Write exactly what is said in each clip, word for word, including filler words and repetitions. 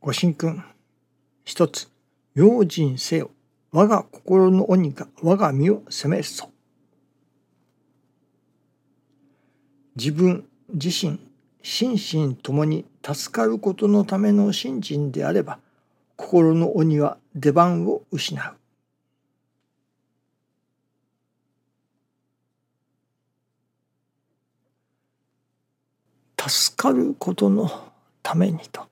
ご神君。一つ、用心せよ。我が心の鬼が我が身を責めそう。自分自身、心身ともに助かることのための信心であれば、心の鬼は出番を失う。助かることのためにと、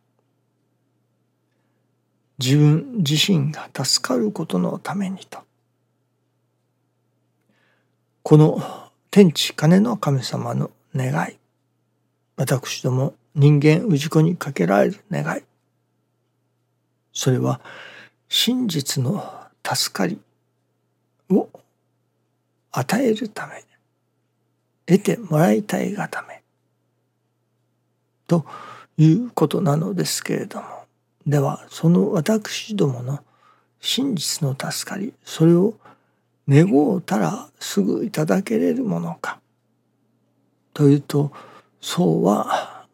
自分自身が助かることのためにと、この天地金の神様の願い、私ども人間氏子にかけられる願い、それは真実の助かりを与えるため、得てもらいたいがためということなのですけれども、ではその私どもの真実の助かり、それを願うたらすぐいただけれるものかというと、そうは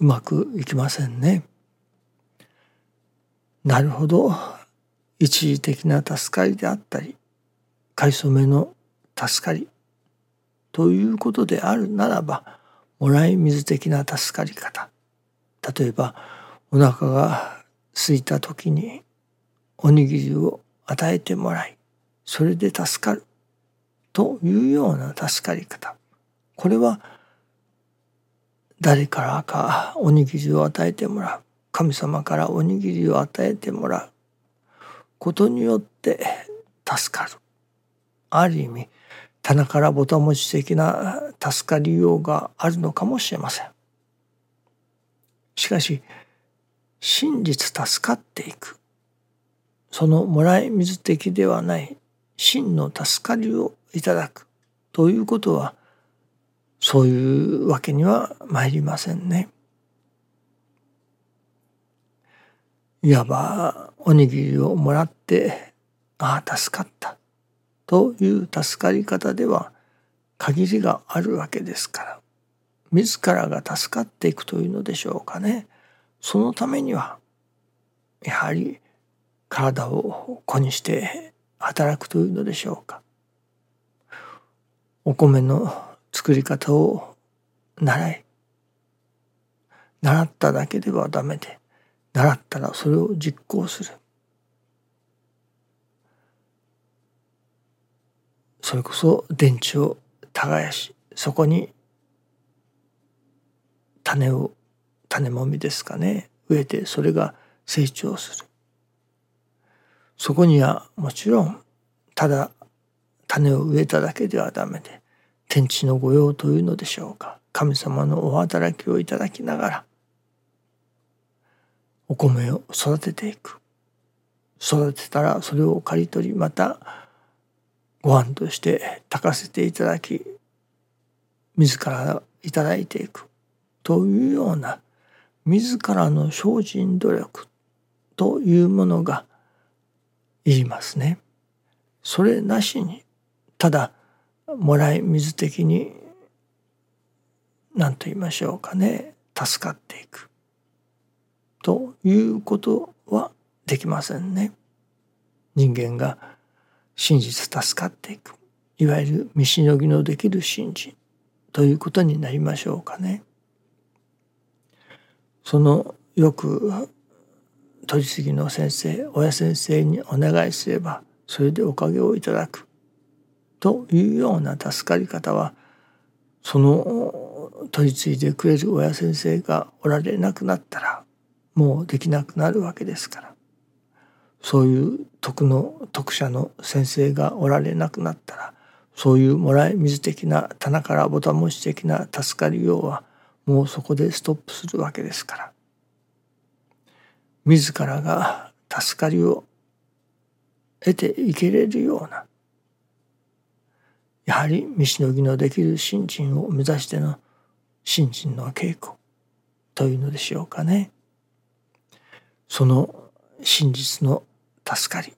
うまくいきませんね。なるほど、一時的な助かりであったり、買い初めの助かりということであるならば、もらい水的な助かり方、例えばお腹が空いた時におにぎりを与えてもらい、それで助かるというような助かり方、これは誰からかおにぎりを与えてもらう、神様からおにぎりを与えてもらうことによって助かる、ある意味棚からぼたもち的な助かりようがあるのかもしれません。しかし真実助かっていく、そのもらい水的ではない真の助かりをいただくということは、そういうわけには参りませんね。いわばおにぎりをもらって、ああ助かったという助かり方では限りがあるわけですから、自らが助かっていくというのでしょうかね。そのためにはやはり体を子にして働くというのでしょうか、お米の作り方を習い、習っただけではダメで、習ったらそれを実行する、それこそ田地を耕し、そこに種を、種もみですかね、植えてそれが成長する。そこにはもちろんただ種を植えただけではダメで、天地の御用というのでしょうか、神様のお働きをいただきながらお米を育てていく、育てたらそれを刈り取り、またご飯として炊かせていただき、自らいただいていくというような自らの精進努力というものがいりますね。それなしにただもらい水的に、何と言いましょうかね、助かっていくということはできませんね。人間が真実助かっていく、いわゆる見しのぎのできる信心ということになりましょうかね。そのよく取り次ぎの先生、親先生にお願いすればそれでおかげをいただくというような助かり方は、その取り次いでくれる親先生がおられなくなったらもうできなくなるわけですから、そういう徳の徳者の先生がおられなくなったら、そういうもらい水的な棚からぼたもち的な助かりようはもうそこでストップするわけですから、自らが助かりを得ていけれるような、やはり見しのぎのできる信心を目指しての信心の稽古というのでしょうかね。その真実の助かり、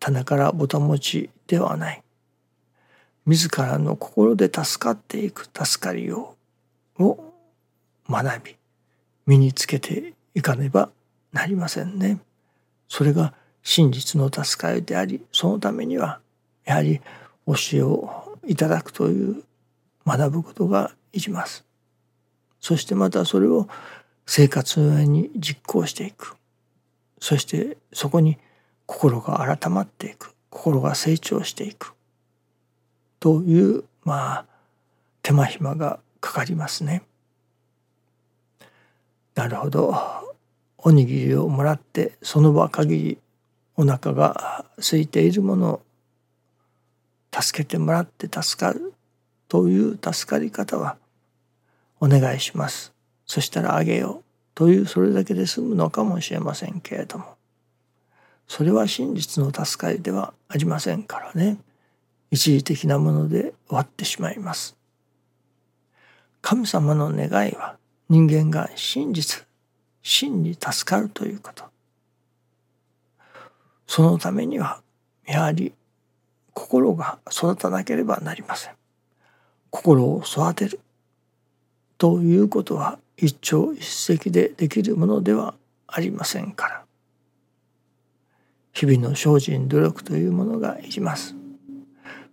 棚からぼたもちではない、自らの心で助かっていく助かりようを学び、身につけていかねばなりませんね。それが真実の助かりであり、そのためにはやはり教えをいただくという、学ぶことがいります。そしてまたそれを生活の上に実行していく。そしてそこに心が改まっていく、心が成長していくという、まあ手間暇がかかりますね。なるほど。おにぎりをもらってその場限りお腹が空いているものを助けてもらって助かるという助かり方は、お願いします。そしたらあげようという、それだけで済むのかもしれませんけれども、それは真実の助かりではありませんからね。一時的なもので終わってしまいます。神様の願いは、人間が真実、真に助かるということ。そのためには、やはり心が育たなければなりません。心を育てるということは一朝一夕でできるものではありませんから、日々の精進努力というものがいります。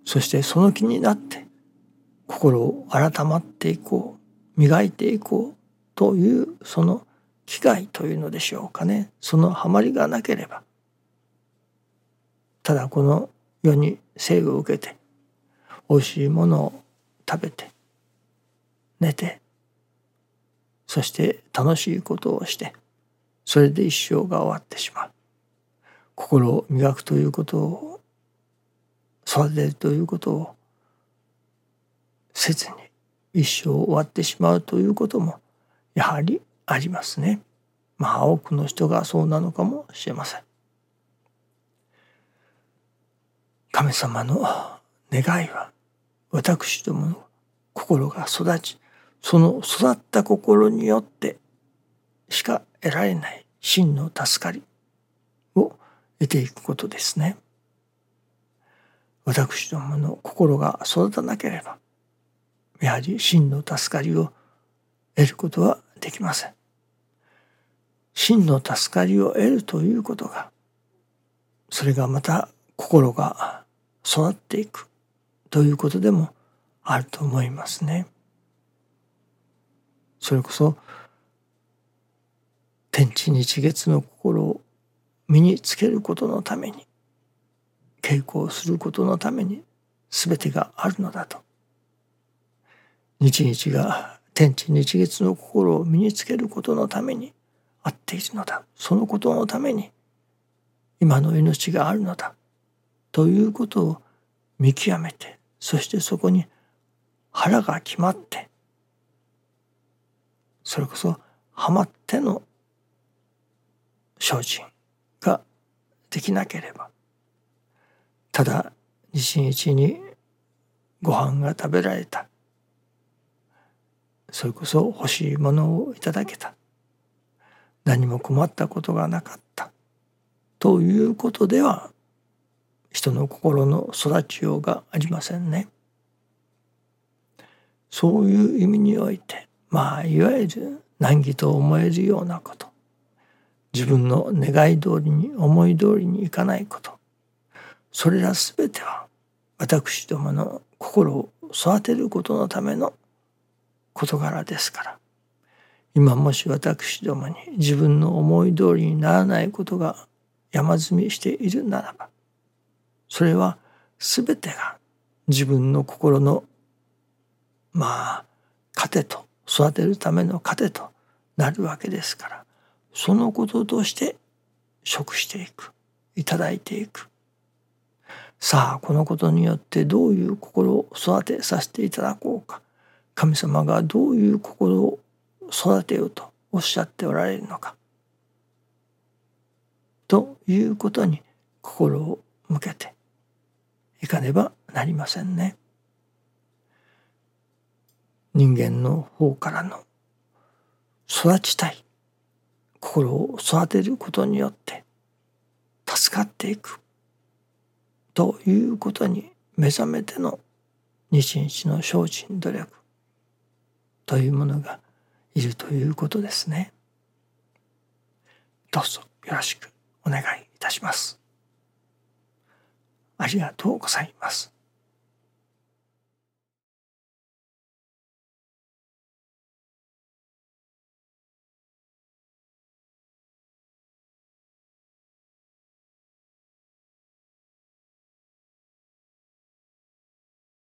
そしてその気になって心を改まっていこう、磨いていこうという、その機会というのでしょうかね。そのハマりがなければ、ただこの世に生を受けておいしいものを食べて寝て、そして楽しいことをして、それで一生が終わってしまう。心を磨くということを、育てるということをせずに一生終わってしまうということもやはりありますね。まあ多くの人がそうなのかもしれません。神様の願いは、私どもの心が育ち、その育った心によってしか得られない真の助かりを得ていくことですね。私どもの心が育たなければ、やはり真の助かりを得ることはできません。真の助かりを得るということが、それがまた心が育っていくということでもあると思いますね。それこそ天地日月の心を身につけることのために、稽古をすることのために全てがあるのだと。日々が天地日月の心を身につけることのためにあっているのだ。そのことのために今の命があるのだということを見極めて、そしてそこに腹が決まって、それこそハマっての精進ができなければ、ただ一日にご飯が食べられた、それこそ欲しいものをいただけた、何も困ったことがなかったということでは、人の心の育ちようがありませんね。そういう意味において、まあいわゆる難儀と思えるようなこと、自分の願い通りに思い通りにいかないこと、それらすべては私どもの心を育てることのための事柄ですから、今もし私どもに自分の思い通りにならないことが山積みしているならば、それはすべてが自分の心のまあ糧と、育てるための糧となるわけですから、そのこととして食していく、いただいていく。さあこのことによってどういう心を育てさせていただこうか、神様がどういう心を育てようとおっしゃっておられるのかということに心を向けていかねばなりませんね。人間の方からの育ちたい心を育てることによって助かっていくということに目覚めての日々の精進努力というものがいるということですね。どうぞよろしくお願いいたします。ありがとうございます。